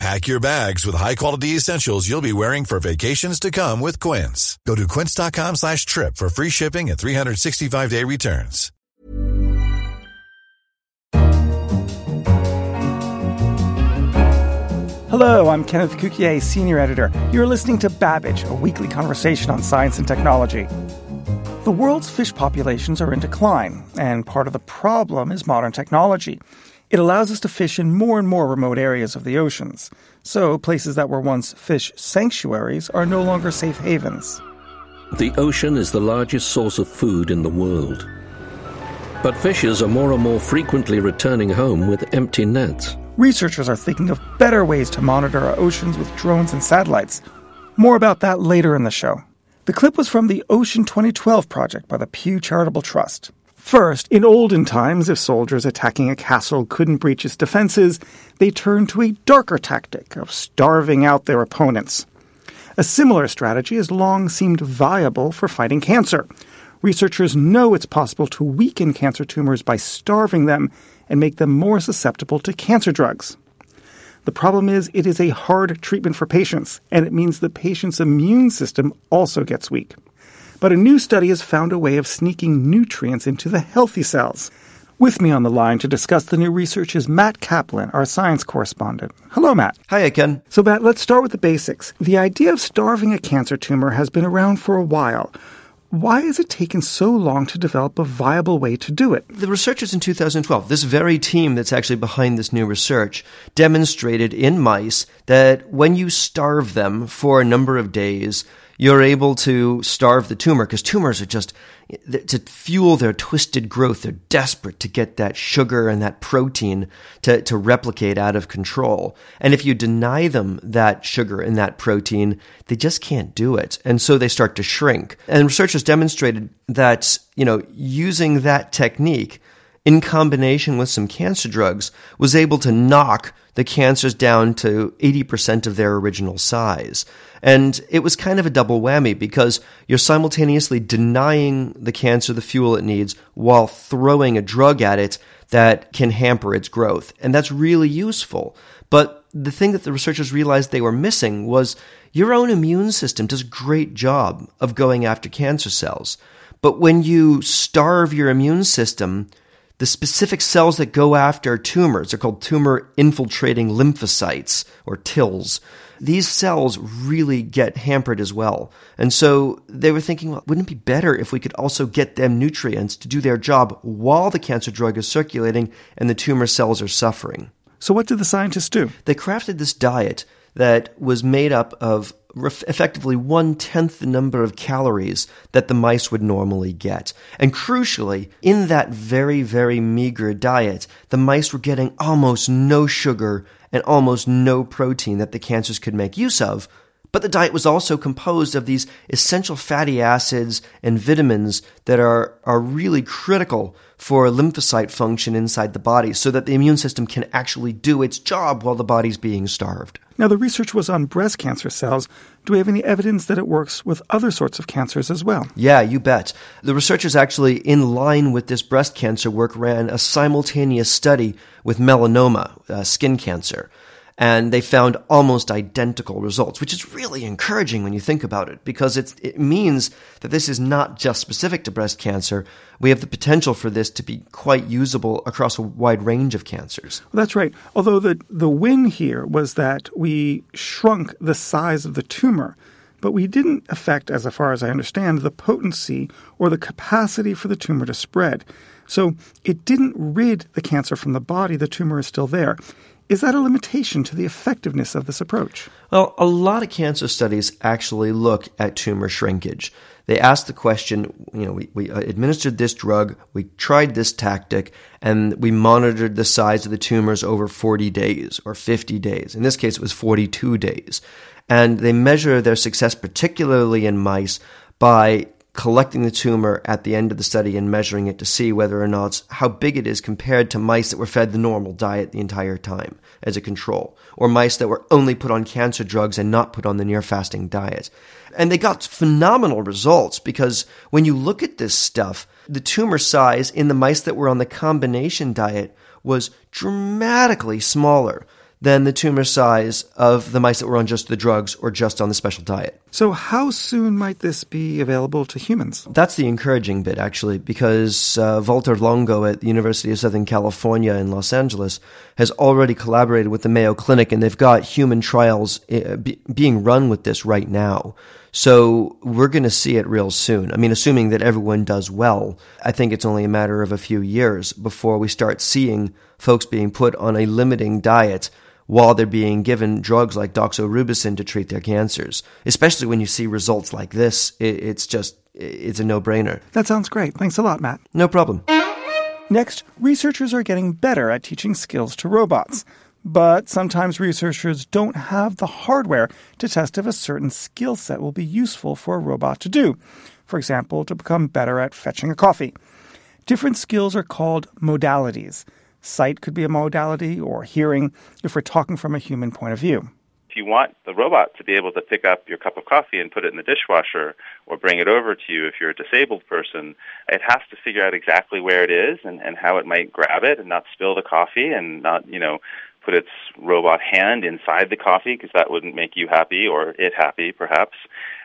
Pack your bags with high-quality essentials you'll be wearing for vacations to come with Quince. Go to quince.com/trip for free shipping and 365-day returns. Hello, I'm Kenneth Cukier, Senior Editor. You're listening to Babbage, a weekly conversation on science and technology. The world's fish populations are in decline, and part of the problem is modern technology. It allows us to fish in more and more remote areas of the oceans. So places that were once fish sanctuaries are no longer safe havens. The ocean is the largest source of food in the world. But fishers are more and more frequently returning home with empty nets. Researchers are thinking of better ways to monitor our oceans with drones and satellites. More about that later in the show. The clip was from the Ocean 2012 project by the Pew Charitable Trust. First, in olden times, if soldiers attacking a castle couldn't breach its defenses, they turned to a darker tactic of starving out their opponents. A similar strategy has long seemed viable for fighting cancer. Researchers know it's possible to weaken cancer tumors by starving them and make them more susceptible to cancer drugs. The problem is it is a hard treatment for patients, and it means the patient's immune system also gets weak. But a new study has found a way of sneaking nutrients into the healthy cells. With me on the line to discuss the new research is Matt Kaplan, our science correspondent. Hello, Matt. Hi, Ken. So, Matt, let's start with the basics. The idea of starving a cancer tumor has been around for a while. Why has it taken so long to develop a viable way to do it? The researchers in 2012, this very team that's actually behind this new research, demonstrated in mice that when you starve them for a number of days, you're able to starve the tumor, because tumors are just, to fuel their twisted growth, they're desperate to get that sugar and that protein to replicate out of control. And if you deny them that sugar and that protein, they just can't do it. And so they start to shrink. And researchers demonstrated that, using that technique in combination with some cancer drugs was able to knock the cancers down to 80% of their original size. And it was kind of a double whammy, because you're simultaneously denying the cancer the fuel it needs while throwing a drug at it that can hamper its growth. And that's really useful. But the thing that the researchers realized they were missing was your own immune system does a great job of going after cancer cells. But when you starve your immune system, the specific cells that go after tumors are called tumor-infiltrating lymphocytes, or TILs. These cells really get hampered as well. And so they were thinking, well, wouldn't it be better if we could also get them nutrients to do their job while the cancer drug is circulating and the tumor cells are suffering? So what did the scientists do? They crafted this diet that was made up of effectively 1/10 the number of calories that the mice would normally get. And crucially, in that very, very meager diet, the mice were getting almost no sugar and almost no protein that the cancers could make use of. But the diet was also composed of these essential fatty acids and vitamins that are really critical for lymphocyte function inside the body, so that the immune system can actually do its job while the body's being starved. Now, the research was on breast cancer cells. Do we have any evidence that it works with other sorts of cancers as well? Yeah, you bet. The researchers actually, in line with this breast cancer work, ran a simultaneous study with melanoma, skin cancer. And they found almost identical results, which is really encouraging when you think about it, because it means that this is not just specific to breast cancer. We have the potential for this to be quite usable across a wide range of cancers. Well, that's right. Although the win here was that we shrunk the size of the tumor, but we didn't affect, as far as I understand, the potency or the capacity for the tumor to spread. So it didn't rid the cancer from the body. The tumor is still there. Is that a limitation to the effectiveness of this approach? Well, a lot of cancer studies actually look at tumor shrinkage. They ask the question, we administered this drug, we tried this tactic, and we monitored the size of the tumors over 40 days or 50 days. In this case, it was 42 days. And they measure their success, particularly in mice, by collecting the tumor at the end of the study and measuring it to see whether or not how big it is compared to mice that were fed the normal diet the entire time as a control, or mice that were only put on cancer drugs and not put on the near-fasting diet. And they got phenomenal results because when you look at this stuff, the tumor size in the mice that were on the combination diet was dramatically smaller than the tumor size of the mice that were on just the drugs or just on the special diet. So how soon might this be available to humans? That's the encouraging bit, actually, because Walter Longo at the University of Southern California in Los Angeles has already collaborated with the Mayo Clinic, and they've got human trials being run with this right now. So we're going to see it real soon. I mean, assuming that everyone does well, I think it's only a matter of a few years before we start seeing folks being put on a limiting diet while they're being given drugs like doxorubicin to treat their cancers. Especially when you see results like this, it's a no-brainer. That sounds great. Thanks a lot, Matt. No problem. Next, researchers are getting better at teaching skills to robots. But sometimes researchers don't have the hardware to test if a certain skill set will be useful for a robot to do. For example, to become better at fetching a coffee. Different skills are called modalities. Sight could be a modality, or hearing, if we're talking from a human point of view. If you want the robot to be able to pick up your cup of coffee and put it in the dishwasher or bring it over to you if you're a disabled person, it has to figure out exactly where it is and how it might grab it and not spill the coffee and not, put its robot hand inside the coffee because that wouldn't make you happy or it happy, perhaps.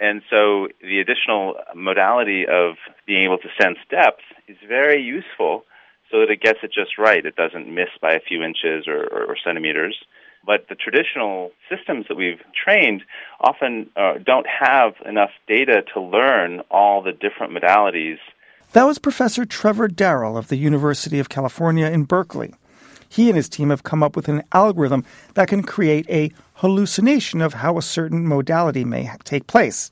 And so the additional modality of being able to sense depth is very useful so that it gets it just right. It doesn't miss by a few inches or centimeters. But the traditional systems that we've trained often don't have enough data to learn all the different modalities. That was Professor Trevor Darrell of the University of California in Berkeley. He and his team have come up with an algorithm that can create a hallucination of how a certain modality may take place.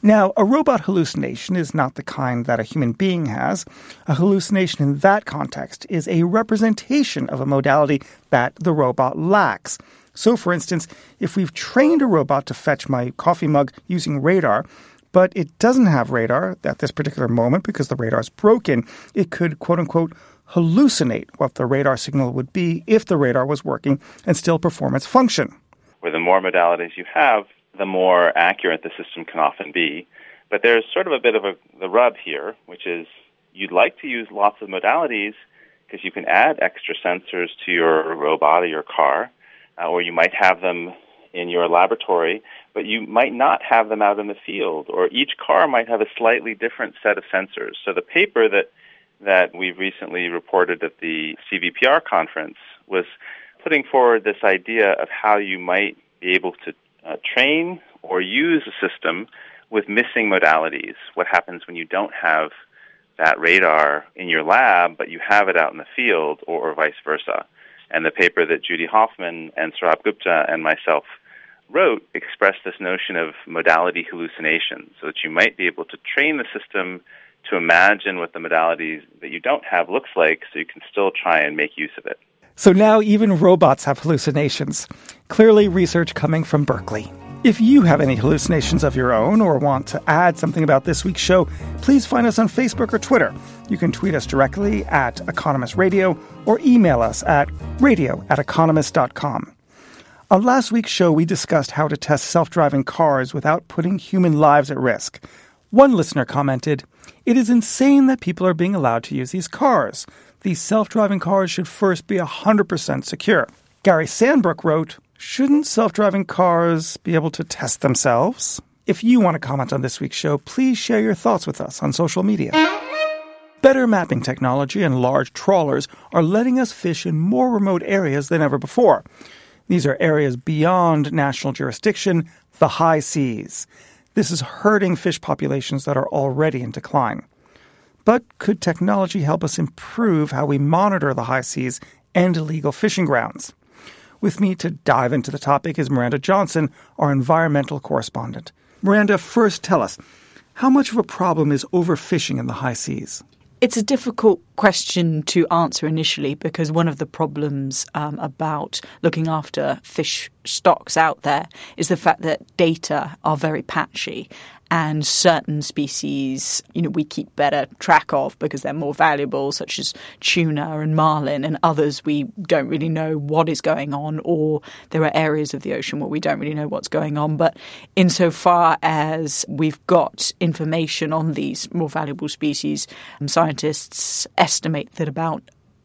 Now, a robot hallucination is not the kind that a human being has. A hallucination in that context is a representation of a modality that the robot lacks. So, for instance, if we've trained a robot to fetch my coffee mug using radar, but it doesn't have radar at this particular moment because the radar is broken, it could, quote-unquote, hallucinate what the radar signal would be if the radar was working and still perform its function. Where the more modalities you have, the more accurate the system can often be. But there's sort of a bit of the rub here, which is you'd like to use lots of modalities because you can add extra sensors to your robot or your car, or you might have them in your laboratory, but you might not have them out in the field, or each car might have a slightly different set of sensors. So the paper that we've recently reported at the CVPR conference was putting forward this idea of how you might be able to train or use a system with missing modalities. What happens when you don't have that radar in your lab, but you have it out in the field, or vice versa? And the paper that Judy Hoffman and Saurabh Gupta and myself wrote expressed this notion of modality hallucination, so that you might be able to train the system to imagine what the modalities that you don't have looks like, so you can still try and make use of it. So now even robots have hallucinations. Clearly research coming from Berkeley. If you have any hallucinations of your own or want to add something about this week's show, please find us on Facebook or Twitter. You can tweet us directly at Economist Radio or email us at radio@economist.com. On last week's show, we discussed how to test self-driving cars without putting human lives at risk. One listener commented, "It is insane that people are being allowed to use these cars. These self-driving cars should first be 100% secure." Gary Sandbrook wrote, "Shouldn't self-driving cars be able to test themselves?" If you want to comment on this week's show, please share your thoughts with us on social media. Better mapping technology and large trawlers are letting us fish in more remote areas than ever before. These are areas beyond national jurisdiction, the high seas. This is hurting fish populations that are already in decline. But could technology help us improve how we monitor the high seas and illegal fishing grounds? With me to dive into the topic is Miranda Johnson, our environmental correspondent. Miranda, first tell us, how much of a problem is overfishing in the high seas? It's a difficult question to answer initially because one of the problems about looking after fish stocks out there is the fact that data are very patchy and certain species, you know, we keep better track of because they're more valuable, such as tuna and marlin, and others we don't really know what is going on, or there are areas of the ocean where we don't really know what's going on. But insofar as we've got information on these more valuable species, scientists estimate that about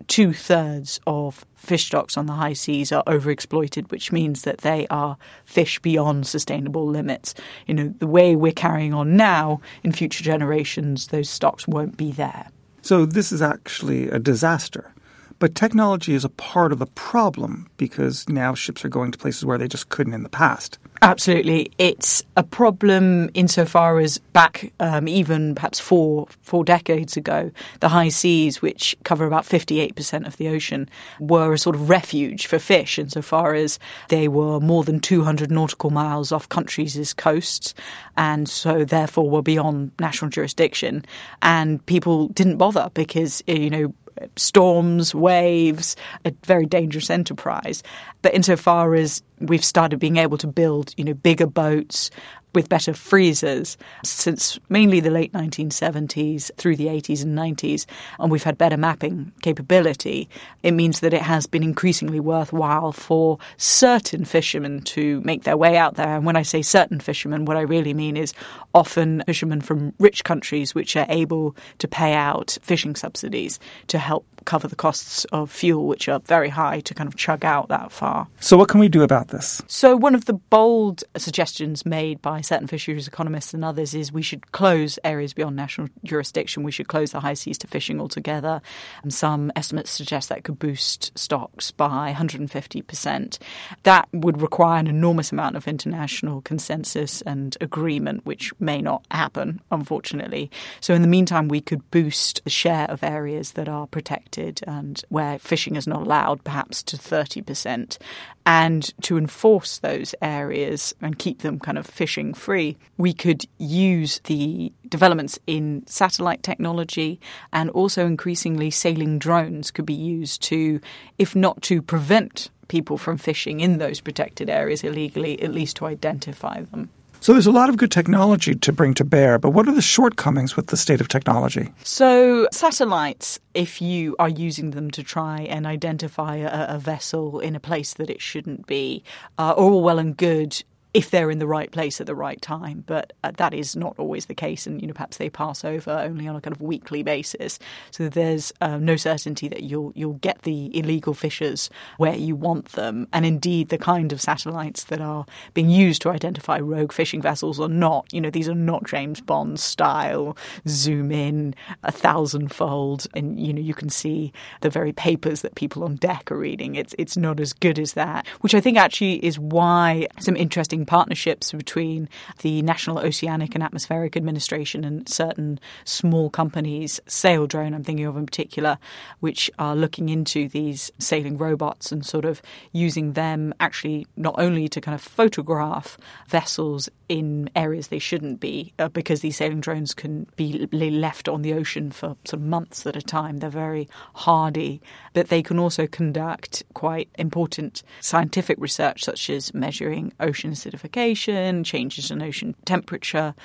2/3 of fish stocks on the high seas are overexploited, which means that they are fish beyond sustainable limits. You know, the way we're carrying on now, in future generations, those stocks won't be there. So this is actually a disaster. But technology is a part of the problem because now ships are going to places where they just couldn't in the past. Absolutely. It's a problem insofar as back even perhaps four decades ago, the high seas, which cover about 58% of the ocean, were a sort of refuge for fish insofar as they were more than 200 nautical miles off countries' coasts and so therefore were beyond national jurisdiction. And people didn't bother because, you know, storms, waves, a very dangerous enterprise. But insofar as we've started being able to build, you know, bigger boats with better freezers since mainly the late 1970s through the 80s and 90s, and we've had better mapping capability, it means that it has been increasingly worthwhile for certain fishermen to make their way out there. And when I say certain fishermen, what I really mean is often fishermen from rich countries which are able to pay out fishing subsidies to help cover the costs of fuel, which are very high to kind of chug out that far. So what can we do about this? So one of the bold suggestions made by certain fisheries economists and others is we should close areas beyond national jurisdiction. We should close the high seas to fishing altogether. And some estimates suggest that could boost stocks by 150%. That would require an enormous amount of international consensus and agreement, which may not happen, unfortunately. So in the meantime, we could boost the share of areas that are protected and where fishing is not allowed, perhaps to 30%. And to enforce those areas and keep them kind of fishing free, we could use the developments in satellite technology, and also increasingly sailing drones could be used to, if not to prevent people from fishing in those protected areas illegally, at least to identify them. So there's a lot of good technology to bring to bear, but what are the shortcomings with the state of technology? So satellites, if you are using them to try and identify a vessel in a place that it shouldn't be, are all well and good if they're in the right place at the right time. But that is not always the case. And, you know, perhaps they pass over only on a kind of weekly basis. So there's no certainty that you'll get the illegal fishers where you want them. And indeed, the kind of satellites that are being used to identify rogue fishing vessels are not, you know, these are not James Bond style, zoom in 1,000-fold. And, you know, you can see the very papers that people on deck are reading. It's not as good as that, which I think actually is why some interesting partnerships between the National Oceanic and Atmospheric Administration and certain small companies, Saildrone I'm thinking of in particular, which are looking into these sailing robots and sort of using them actually not only to kind of photograph vessels in areas they shouldn't be, because these sailing drones can be left on the ocean for sort of months at a time. They're very hardy, but they can also conduct quite important scientific research, such as measuring ocean acidification, changes in ocean temperature,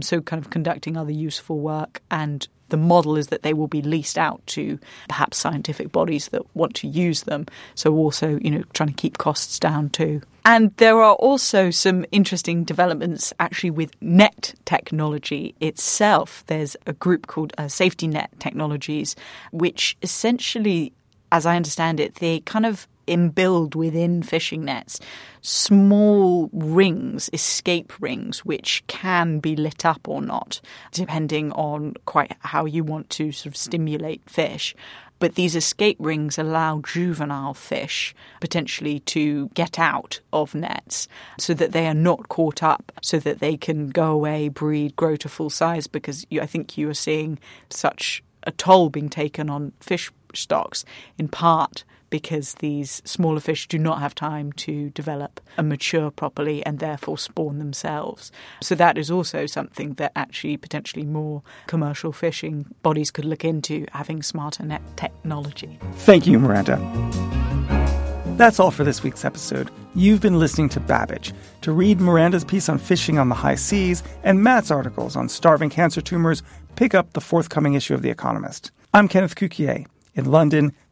so kind of conducting other useful work. And the model is that they will be leased out to perhaps scientific bodies that want to use them. So also, you know, trying to keep costs down too. And there are also some interesting developments actually with net technology itself. There's a group called Safety Net Technologies, which essentially, as I understand it, they kind of build within fishing nets small rings, escape rings, which can be lit up or not, depending on quite how you want to sort of stimulate fish. But these escape rings allow juvenile fish potentially to get out of nets so that they are not caught up, so that they can go away, breed, grow to full size, because I think you are seeing such a toll being taken on fish stocks in part because these smaller fish do not have time to develop and mature properly and therefore spawn themselves. So that is also something that actually potentially more commercial fishing bodies could look into, having smarter net technology. Thank you, Miranda. That's all for this week's episode. You've been listening to Babbage. To read Miranda's piece on fishing on the high seas and Matt's articles on starving cancer tumors, pick up the forthcoming issue of The Economist. I'm Kenneth Cukier. In London,